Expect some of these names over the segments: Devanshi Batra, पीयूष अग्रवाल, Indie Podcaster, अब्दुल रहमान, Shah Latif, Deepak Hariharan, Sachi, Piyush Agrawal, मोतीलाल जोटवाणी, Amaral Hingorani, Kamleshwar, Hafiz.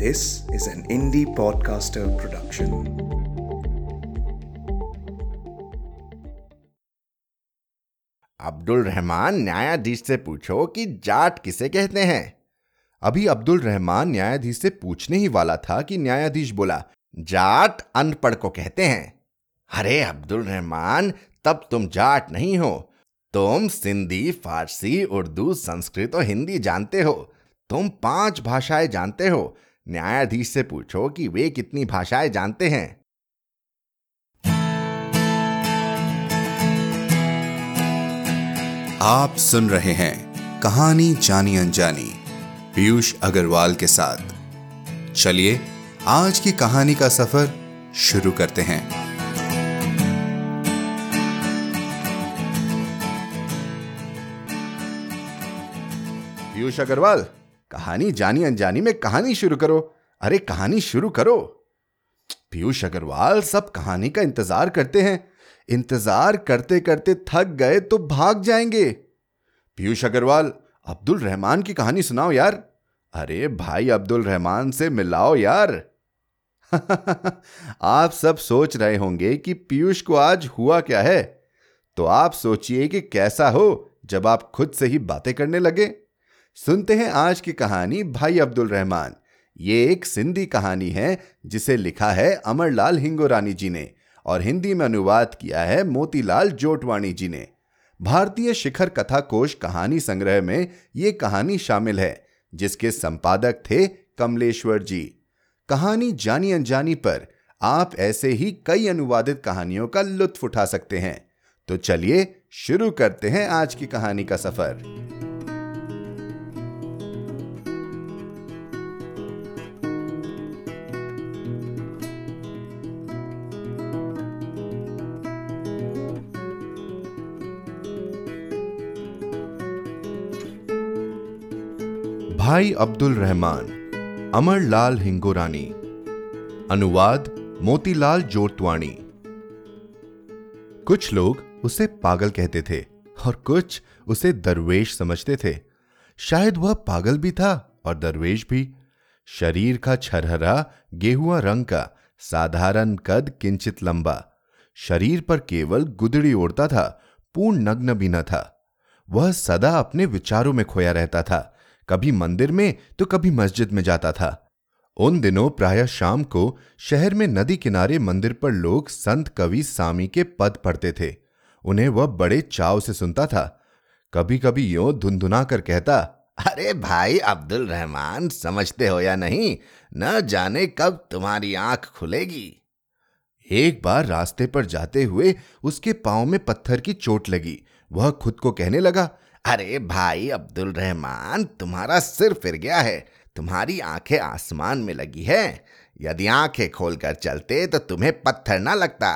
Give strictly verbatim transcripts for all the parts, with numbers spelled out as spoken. This is an Indie Podcaster production. अब्दुल रहमान न्यायाधीश से पूछो कि जाट किसे कहते हैं। अभी अब्दुल रहमान न्यायाधीश से पूछने ही वाला था कि न्यायाधीश बोला, जाट अनपढ़ को कहते हैं। अरे अब्दुल रहमान, तब तुम जाट नहीं हो। तुम सिंधी, फारसी, उर्दू, संस्कृत और हिंदी जानते हो। तुम पांच भाषाएं जानते हो। न्यायाधीश से पूछो कि वे कितनी भाषाएं जानते हैं। आप सुन रहे हैं कहानी जानी अनजानी पीयूष अग्रवाल के साथ। चलिए आज की कहानी का सफर शुरू करते हैं। पीयूष अग्रवाल, कहानी जानी अनजानी में कहानी शुरू करो। अरे कहानी शुरू करो। पीयूष अग्रवाल, सब कहानी का इंतजार करते हैं। इंतजार करते करते थक गए तो भाग जाएंगे। पीयूष अग्रवाल, अब्दुल रहमान की कहानी सुनाओ यार। अरे भाई, अब्दुल रहमान से मिलाओ यार। आप सब सोच रहे होंगे कि पीयूष को आज हुआ क्या है। तो आप सोचिए कि कैसा हो जब आप खुद से ही बातें करने लगे। सुनते हैं आज की कहानी भाई अब्दुल रहमान। ये एक सिंधी कहानी है जिसे लिखा है अमरलाल हिंगोरानी जी ने और हिंदी में अनुवाद किया है मोतीलाल जोटवाणी जी ने। भारतीय शिखर कथा कोश कहानी संग्रह में ये कहानी शामिल है जिसके संपादक थे कमलेश्वर जी। कहानी जानी अनजानी पर आप ऐसे ही कई अनुवादित कहानियों का लुत्फ उठा सकते हैं। तो चलिए शुरू करते हैं आज की कहानी का सफर। भाई अब्दुल रहमान, अमरलाल हिंगोरानी। अनुवाद मोतीलाल जोटवाणी। कुछ लोग उसे पागल कहते थे और कुछ उसे दरवेश समझते थे। शायद वह पागल भी था और दरवेश भी। शरीर का छरहरा गेहुआ रंग का, साधारण कद, किंचित लंबा। शरीर पर केवल गुदड़ी ओढ़ता था, पूर्ण नग्न भी न था। वह सदा अपने विचारों में खोया रहता था। कभी मंदिर में तो कभी मस्जिद में जाता था। उन दिनों प्रायः शाम को शहर में नदी किनारे मंदिर पर लोग संत कवि सामी के पद पढ़ते थे। उन्हें वह बड़े चाव से सुनता था। कभी कभी यों धुनधुना कर कहता, अरे भाई अब्दुल रहमान, समझते हो या नहीं, न जाने कब तुम्हारी आंख खुलेगी। एक बार रास्ते पर जाते हुए उसके पाँव में पत्थर की चोट लगी। वह खुद को कहने लगा, अरे भाई अब्दुल रहमान, तुम्हारा सिर फिर गया है, तुम्हारी आंखें आसमान में लगी है। यदि आंखें खोलकर चलते तो तुम्हें पत्थर ना लगता।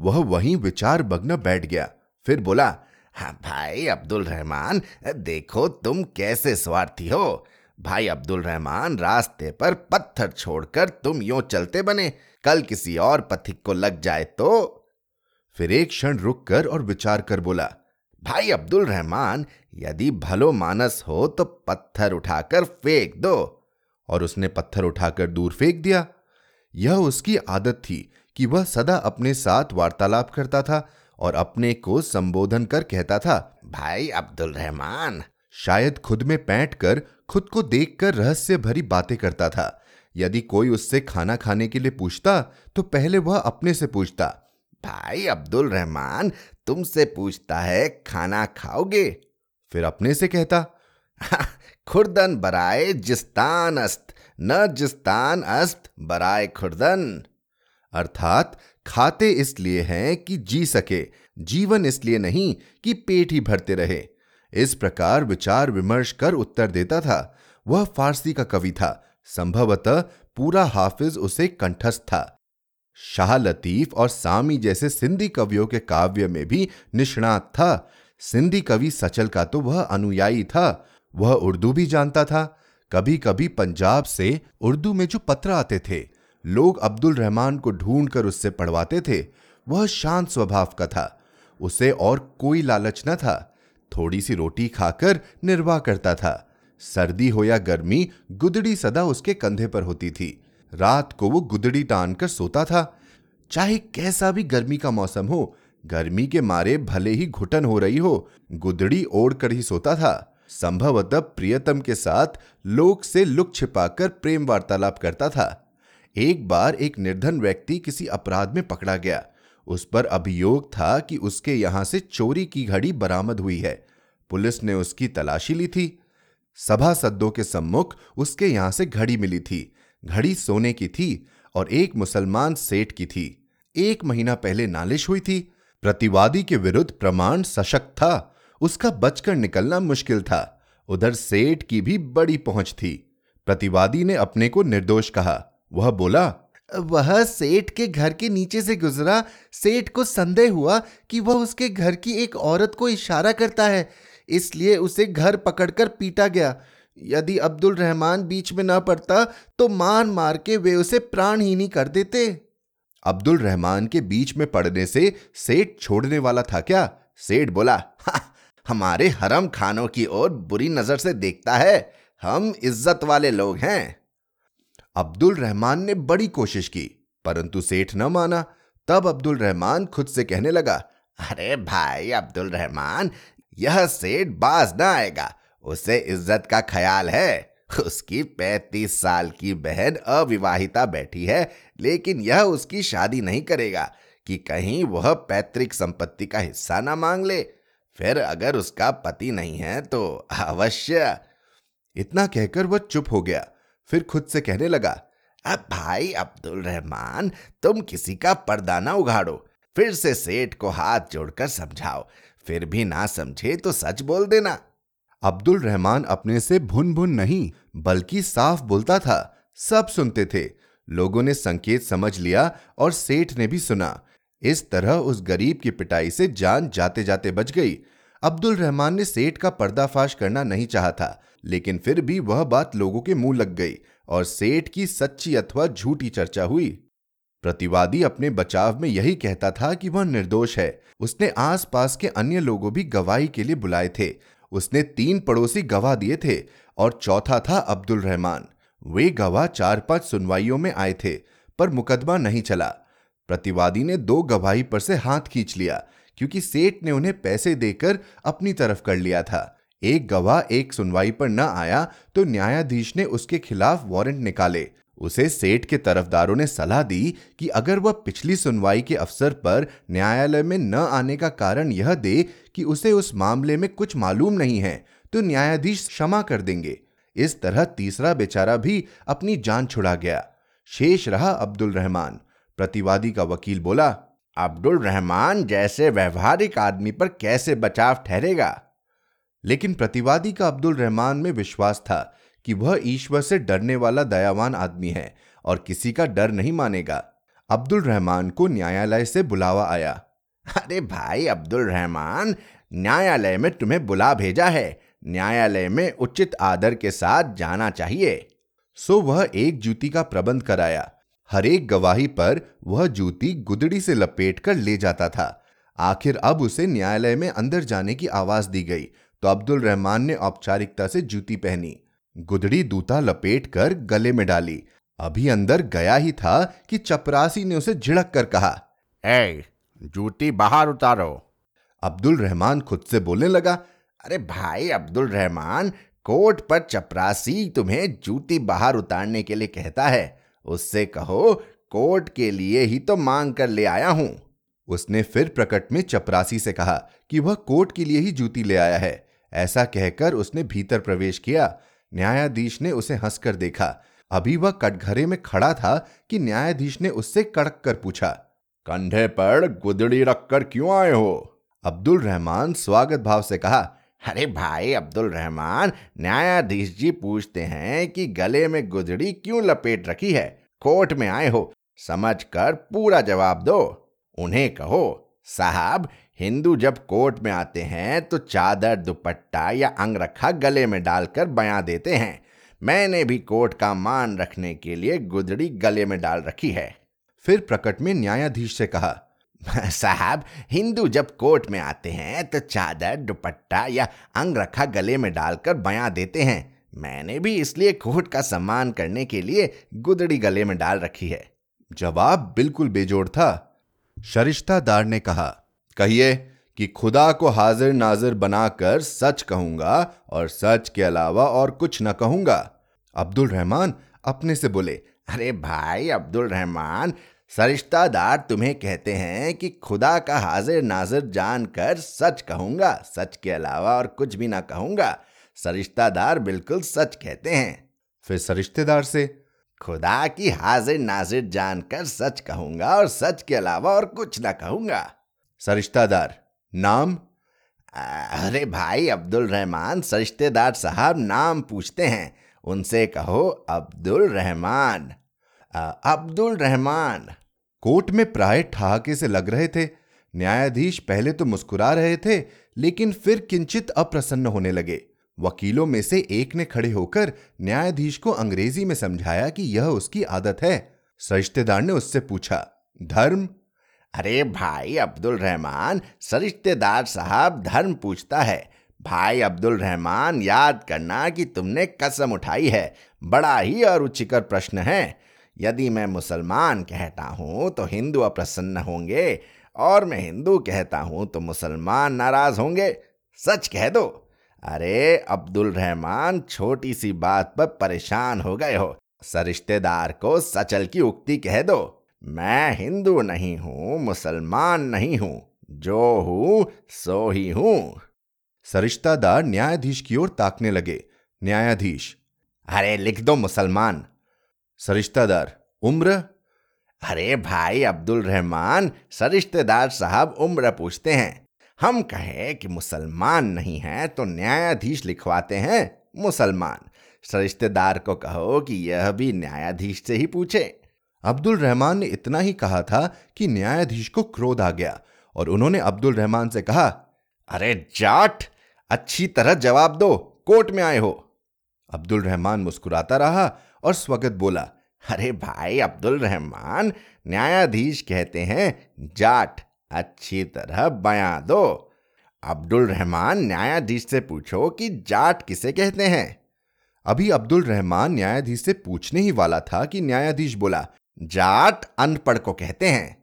वह वहीं विचार मग्न बैठ गया। फिर बोला, हाँ भाई अब्दुल रहमान, देखो तुम कैसे स्वार्थी हो। भाई अब्दुल रहमान, रास्ते पर पत्थर छोड़कर तुम यूं चलते बने, कल किसी और पथिक को लग जाए तो। फिर एक क्षण रुक कर और विचार कर बोला, भाई अब्दुल रहमान, यदि भलो मानस हो तो पत्थर उठाकर फेंक दो। और उसने पत्थर उठाकर दूर फेंक दिया। यह उसकी आदत थी कि वह सदा अपने साथ वार्तालाप करता था और अपने को संबोधन कर कहता था, भाई अब्दुल रहमान। शायद खुद में पैंट कर खुद को देखकर रहस्य भरी बातें करता था। यदि कोई उससे खाना खाने के लिए पूछता तो पहले वह अपने से पूछता, भाई अब्दुल रहमान तुमसे पूछता है खाना खाओगे। फिर अपने से कहता, खुर्दन बराए जिस्तान अस्त न जिस्तान अस्त बराए खुर्दन। अर्थात खाते इसलिए हैं कि जी सके, जीवन इसलिए नहीं कि पेट ही भरते रहे। इस प्रकार विचार विमर्श कर उत्तर देता था। वह फारसी का कवि था। संभवतः पूरा हाफिज उसे कंठस्थ था। शाह लतीफ और सामी जैसे सिंधी कवियों के काव्य में भी निष्णात था। सिंधी कवि सचल का तो वह अनुयायी था। वह उर्दू भी जानता था। कभी कभी पंजाब से उर्दू में जो पत्र आते थे, लोग अब्दुल रहमान को ढूंढकर उससे पढ़वाते थे। वह शांत स्वभाव का था। उसे और कोई लालच न था। थोड़ी सी रोटी खाकर निर्वाह करता था। सर्दी हो या गर्मी, गुदड़ी सदा उसके कंधे पर होती थी। रात को वो गुदड़ी तान कर सोता था। चाहे कैसा भी गर्मी का मौसम हो, गर्मी के मारे भले ही घुटन हो रही हो, गुदड़ी ओढ़ कर ही सोता था। संभवतः प्रियतम के साथ लोक से लुक छिपाकर प्रेम वार्तालाप करता था। एक बार एक निर्धन व्यक्ति किसी अपराध में पकड़ा गया। उस पर अभियोग था कि उसके यहाँ से चोरी की घड़ी बरामद हुई है। पुलिस ने उसकी तलाशी ली थी। सभासदों के सम्मुख उसके यहाँ से घड़ी मिली थी। घड़ी सोने की थी और एक मुसलमान सेठ की थी। एक महीना पहले नालिश हुई थी। प्रतिवादी के विरुद्ध प्रमाण सशक्त था। उसका बचकर निकलना मुश्किल था। उधर सेठ की भी बड़ी पहुंच थी। प्रतिवादी ने अपने को निर्दोष कहा। वह बोला, वह सेठ के घर के नीचे से गुजरा। सेठ को संदेह हुआ कि वह उसके घर की एक औरत को इशारा करता है, इसलिए उसे घर पकड़कर पीटा गया। यदि अब्दुल रहमान बीच में न पड़ता तो मार मार के वे उसे प्राणहीनी कर देते। अब्दुल रहमान के बीच में पड़ने से सेठ छोड़ने वाला था क्या? सेठ बोला, हा, हमारे हरम खानों की ओर बुरी नजर से देखता है। हम इज्जत वाले लोग हैं। अब्दुल रहमान ने बड़ी कोशिश की, परंतु सेठ न माना। तब अब्दुल रहमान खुद से कहने लगा, अरे भाई अब्दुल रहमान, यह सेठ बाज ना आएगा। उसे इज्जत का ख्याल है। उसकी पैंतीस साल की बहन अविवाहिता बैठी है, लेकिन यह उसकी शादी नहीं करेगा कि कहीं वह पैतृक संपत्ति का हिस्सा ना मांग ले। फिर अगर उसका पति नहीं है तो अवश्य। इतना कहकर वह चुप हो गया। फिर खुद से कहने लगा, अब भाई अब्दुल रहमान, तुम किसी का पर्दा ना उघाड़ो। फिर से सेठ को हाथ जोड़कर समझाओ। फिर भी ना समझे तो सच बोल देना। अब्दुल रहमान अपने से भुन भुन नहीं बल्कि साफ बोलता था। सब सुनते थे। लोगों ने संकेत समझ लिया और सेठ ने भी सुना। इस तरह उस गरीब की पिटाई से जान जाते जाते बच गई। अब्दुल रहमान ने सेठ का पर्दाफाश करना नहीं चाहा था, लेकिन फिर भी वह बात लोगों के मुंह लग गई और सेठ की सच्ची अथवा झूठी चर्चा हुई। प्रतिवादी अपने बचाव में यही कहता था कि वह निर्दोष है। उसने आसपास के अन्य लोगों भी गवाही के लिए बुलाए थे। उसने तीन पड़ोसी गवाह दिए थे और चौथा था अब्दुल रहमान। वे गवाह चार पांच सुनवाइयों में आए थे, पर मुकदमा नहीं चला। प्रतिवादी ने दो गवाही पर से हाथ खींच लिया, क्योंकि सेठ ने उन्हें पैसे देकर अपनी तरफ कर लिया था। एक गवाह एक सुनवाई पर न आया तो न्यायाधीश ने उसके खिलाफ वारंट निकाले। उसे सेठ के तरफदारों ने सलाह दी कि अगर वह पिछली सुनवाई के अवसर पर न्यायालय में न आने का कारण यह दे कि उसे उस मामले में कुछ मालूम नहीं है, तो न्यायाधीश क्षमा कर देंगे। इस तरह तीसरा बेचारा भी अपनी जान छुड़ा गया। शेष रहा अब्दुल रहमान। प्रतिवादी का वकील बोला, अब्दुल रहमान जैसे व्यवहारिक आदमी पर कैसे बचाव ठहरेगा? लेकिन प्रतिवादी का अब्दुल रहमान में विश्वास था कि वह ईश्वर से डरने वाला दयावान आदमी है और किसी का डर नहीं मानेगा। अब्दुल रहमान को न्यायालय से बुलावा आया। अरे भाई अब्दुल रहमान, न्यायालय में तुम्हें बुला भेजा है। न्यायालय में उचित आदर के साथ जाना चाहिए। सो वह एक जूती का प्रबंध कराया। हर एक गवाही पर वह जूती गुदड़ी से लपेटकर ले जाता था। आखिर अब उसे न्यायालय में अंदर जाने की आवाज दी गई तो अब्दुल रहमान ने औपचारिकता से जूती पहनी। गुदड़ी दूता लपेटकर गले में डाली। अभी अंदर गया ही था कि चपरासी ने उसे झिड़क कर कहा, ए, जूती बाहर उतारो। अब्दुल रहमान खुद से बोलने लगा, अरे भाई अब्दुल रहमान, कोर्ट पर चपरासी तुम्हें जूती बाहर उतारने के लिए कहता है। उससे कहो, कोर्ट के लिए ही तो मांग कर ले आया हूं। उसने फिर प्रकट में चपरासी से कहा कि वह कोर्ट के लिए ही जूती ले आया है। ऐसा कहकर उसने भीतर प्रवेश किया। न्यायाधीश ने उसे हंसकर देखा। अभी वह कटघरे में खड़ा था कि न्यायाधीश ने उससे कड़क कर पूछा, कंधे पर गुदड़ी रखकर क्यों आए हो? अब्दुल रहमान स्वागत भाव से कहा, अरे भाई अब्दुल रहमान, न्यायाधीश जी पूछते हैं कि गले में गुदड़ी क्यों लपेट रखी है। कोर्ट में आए हो, समझकर पूरा जवाब दो। उन्हें कहो, साहब, हिंदू जब कोर्ट में आते हैं तो चादर, दुपट्टा या अंगरखा गले में डालकर बयान देते हैं। मैंने भी कोर्ट का मान रखने के लिए गुदड़ी गले में डाल रखी है। फिर प्रकट में न्यायाधीश से कहा, साहब, हिंदू जब कोर्ट में आते हैं तो चादर, दुपट्टा या अंगरखा गले में डालकर बयान देते हैं। मैंने भी इसलिए कोट का सम्मान करने के लिए गुदड़ी गले में डाल रखी है। जवाब बिल्कुल बेजोड़ था। शरिश्तादार ने कहा, कहिए कि खुदा को हाजिर नाजिर बनाकर सच कहूंगा और सच के अलावा और कुछ न कहूंगा। अब्दुल रहमान अपने से बोले, अरे भाई अब्दुल रहमान, सरिश्तादार तुम्हें कहते हैं कि खुदा का हाजिर नाजिर जानकर सच कहूंगा, सच के अलावा और कुछ भी ना कहूंगा। सरिश्तादार बिल्कुल सच कहते हैं। फिर सरिश्तेदार से, खुदा की हाजिर नाजिर जानकर सच कहूंगा और सच के अलावा और कुछ ना कहूंगा। सरिश्तादार, नाम? अरे भाई अब्दुल रहमान, सरिश्तेदार साहब नाम पूछते हैं, उनसे कहो अब्दुल रहमान। अब्दुल रहमान। कोर्ट में प्राय ठहाके से लग रहे थे। न्यायाधीश पहले तो मुस्कुरा रहे थे, लेकिन फिर किंचित अप्रसन्न होने लगे। वकीलों में से एक ने खड़े होकर न्यायाधीश को अंग्रेजी में समझाया कि यह उसकी आदत है। सरिश्तेदार ने उससे पूछा, धर्म? अरे भाई अब्दुल रहमान, सरिश्तेदार साहब धर्म पूछता है। भाई अब्दुल रहमान, याद करना कि तुमने कसम उठाई है। बड़ा ही अरुचिकर प्रश्न है। यदि मैं मुसलमान कहता हूँ तो हिंदू अप्रसन्न होंगे, और मैं हिंदू कहता हूँ तो मुसलमान नाराज होंगे। सच कह दो। अरे अब्दुल रहमान, छोटी सी बात पर परेशान हो गए हो। सरिश्तेदार को सचल की उक्ति कह दो, मैं हिंदू नहीं हूँ, मुसलमान नहीं हूँ, जो हूँ सो ही हूँ। सरिश्तेदार न्यायाधीश की ओर ताकने लगे। न्यायाधीश, अरे लिख दो मुसलमान। सरिश्तेदार, उम्र? अरे भाई अब्दुल रहमान, सरिश्तेदार साहब उम्र पूछते हैं। हम कहें कि मुसलमान नहीं है तो न्यायाधीश लिखवाते हैं मुसलमान। सरिश्तेदार को कहो कि यह भी न्यायाधीश से ही पूछे। अब्दुल रहमान ने इतना ही कहा था कि न्यायाधीश को क्रोध आ गया और उन्होंने अब्दुल रहमान से कहा, अरे जाट, अच्छी तरह जवाब दो, कोर्ट में आए हो। अब्दुल रहमान मुस्कुराता रहा और स्वगत बोला, अरे भाई अब्दुल रहमान, न्यायाधीश कहते हैं जाट, अच्छी तरह बयां दो। अब्दुल रहमान, न्यायाधीश से पूछो कि जाट किसे कहते हैं। अभी अब्दुल रहमान न्यायाधीश से पूछने ही वाला था कि न्यायाधीश बोला, जाट अनपढ़ को कहते हैं।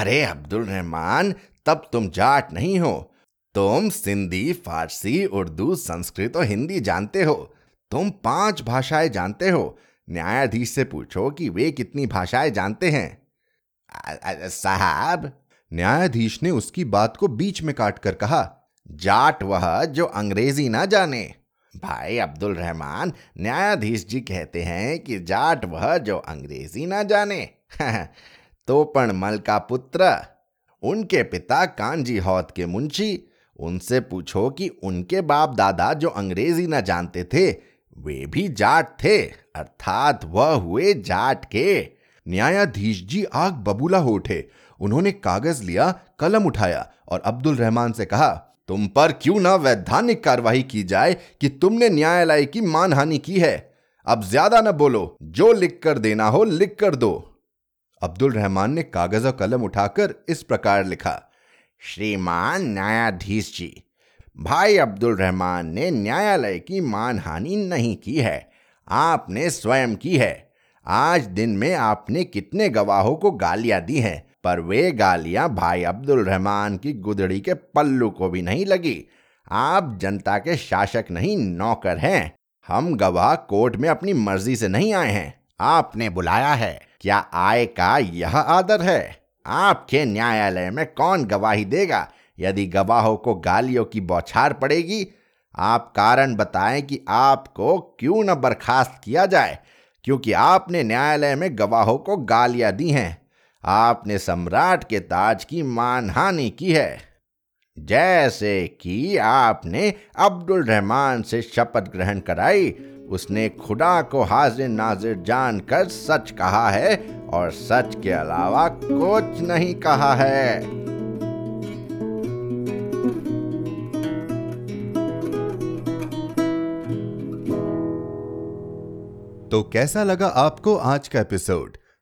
अरे अब्दुल रहमान, तब तुम जाट नहीं हो। तुम सिंधी, फारसी, उर्दू, संस्कृत और हिंदी जानते हो। तुम पांच भाषाएं जानते हो। न्यायाधीश से पूछो कि वे कितनी भाषाएं जानते हैं। साहब, न्यायाधीश ने उसकी बात को बीच में काट कर कहा, जाट वह जो अंग्रेजी ना जाने। भाई अब्दुल रहमान, न्यायाधीश जी कहते हैं कि जाट वह जो अंग्रेजी ना जाने। तोपणमल का पुत्र, उनके पिता कांजी हौद के मुंशी, उनसे पूछो कि उनके बाप दादा जो अंग्रेजी ना जानते थे वे भी जाट थे, अर्थात वह हुए जाट के। न्यायाधीश जी आग बबूला हो उठे। उन्होंने कागज लिया, कलम उठाया और अब्दुल रहमान से कहा, तुम पर क्यों ना वैधानिक कार्रवाई की जाए कि तुमने न्यायालय की मानहानि की है। अब ज्यादा न बोलो, जो लिख कर देना हो लिख कर दो। अब्दुल रहमान ने कागज और कलम उठाकर इस प्रकार लिखा, श्रीमान न्यायाधीश जी, भाई अब्दुल रहमान ने न्यायालय की मानहानि नहीं की है, आपने स्वयं की है। आज दिन में आपने कितने गवाहों को गालियां दी हैं, पर वे गालियां भाई अब्दुल रहमान की गुदड़ी के पल्लू को भी नहीं लगी। आप जनता के शासक नहीं, नौकर हैं। हम गवाह कोर्ट में अपनी मर्जी से नहीं आए हैं, आपने बुलाया है। क्या आय का यह आदर है? आपके न्यायालय में कौन गवाही देगा? यदि गवाहों को गालियों की बौछार पड़ेगी। आप कारण बताएं कि आपको क्यों न बर्खास्त किया जाए, क्योंकि आपने न्यायालय में गवाहों को गालियां दी हैं। आपने सम्राट के ताज की मानहानि की है, जैसे कि आपने अब्दुल रहमान से शपथ ग्रहण कराई। उसने खुदा को हाजिर नाजिर जानकर सच कहा है और सच के अलावा कुछ नहीं कहा है। तो कैसा लगा आपको आज का एपिसोड?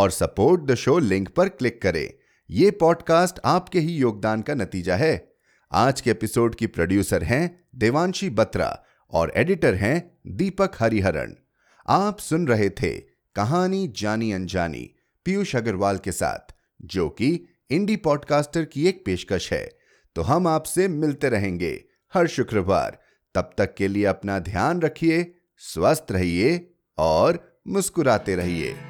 और सपोर्ट द शो लिंक पर क्लिक करें। ये पॉडकास्ट आपके ही योगदान का नतीजा है। आज के एपिसोड की प्रोड्यूसर हैं देवांशी बत्रा और एडिटर हैं दीपक हरिहरन। आप सुन रहे थे कहानी जानी अनजानी पीयूष अग्रवाल के साथ, जो कि इंडी पॉडकास्टर की एक पेशकश है। तो हम आपसे मिलते रहेंगे हर शुक्रवार। तब तक के लिए अपना ध्यान रखिए, स्वस्थ रहिए और मुस्कुराते रहिए।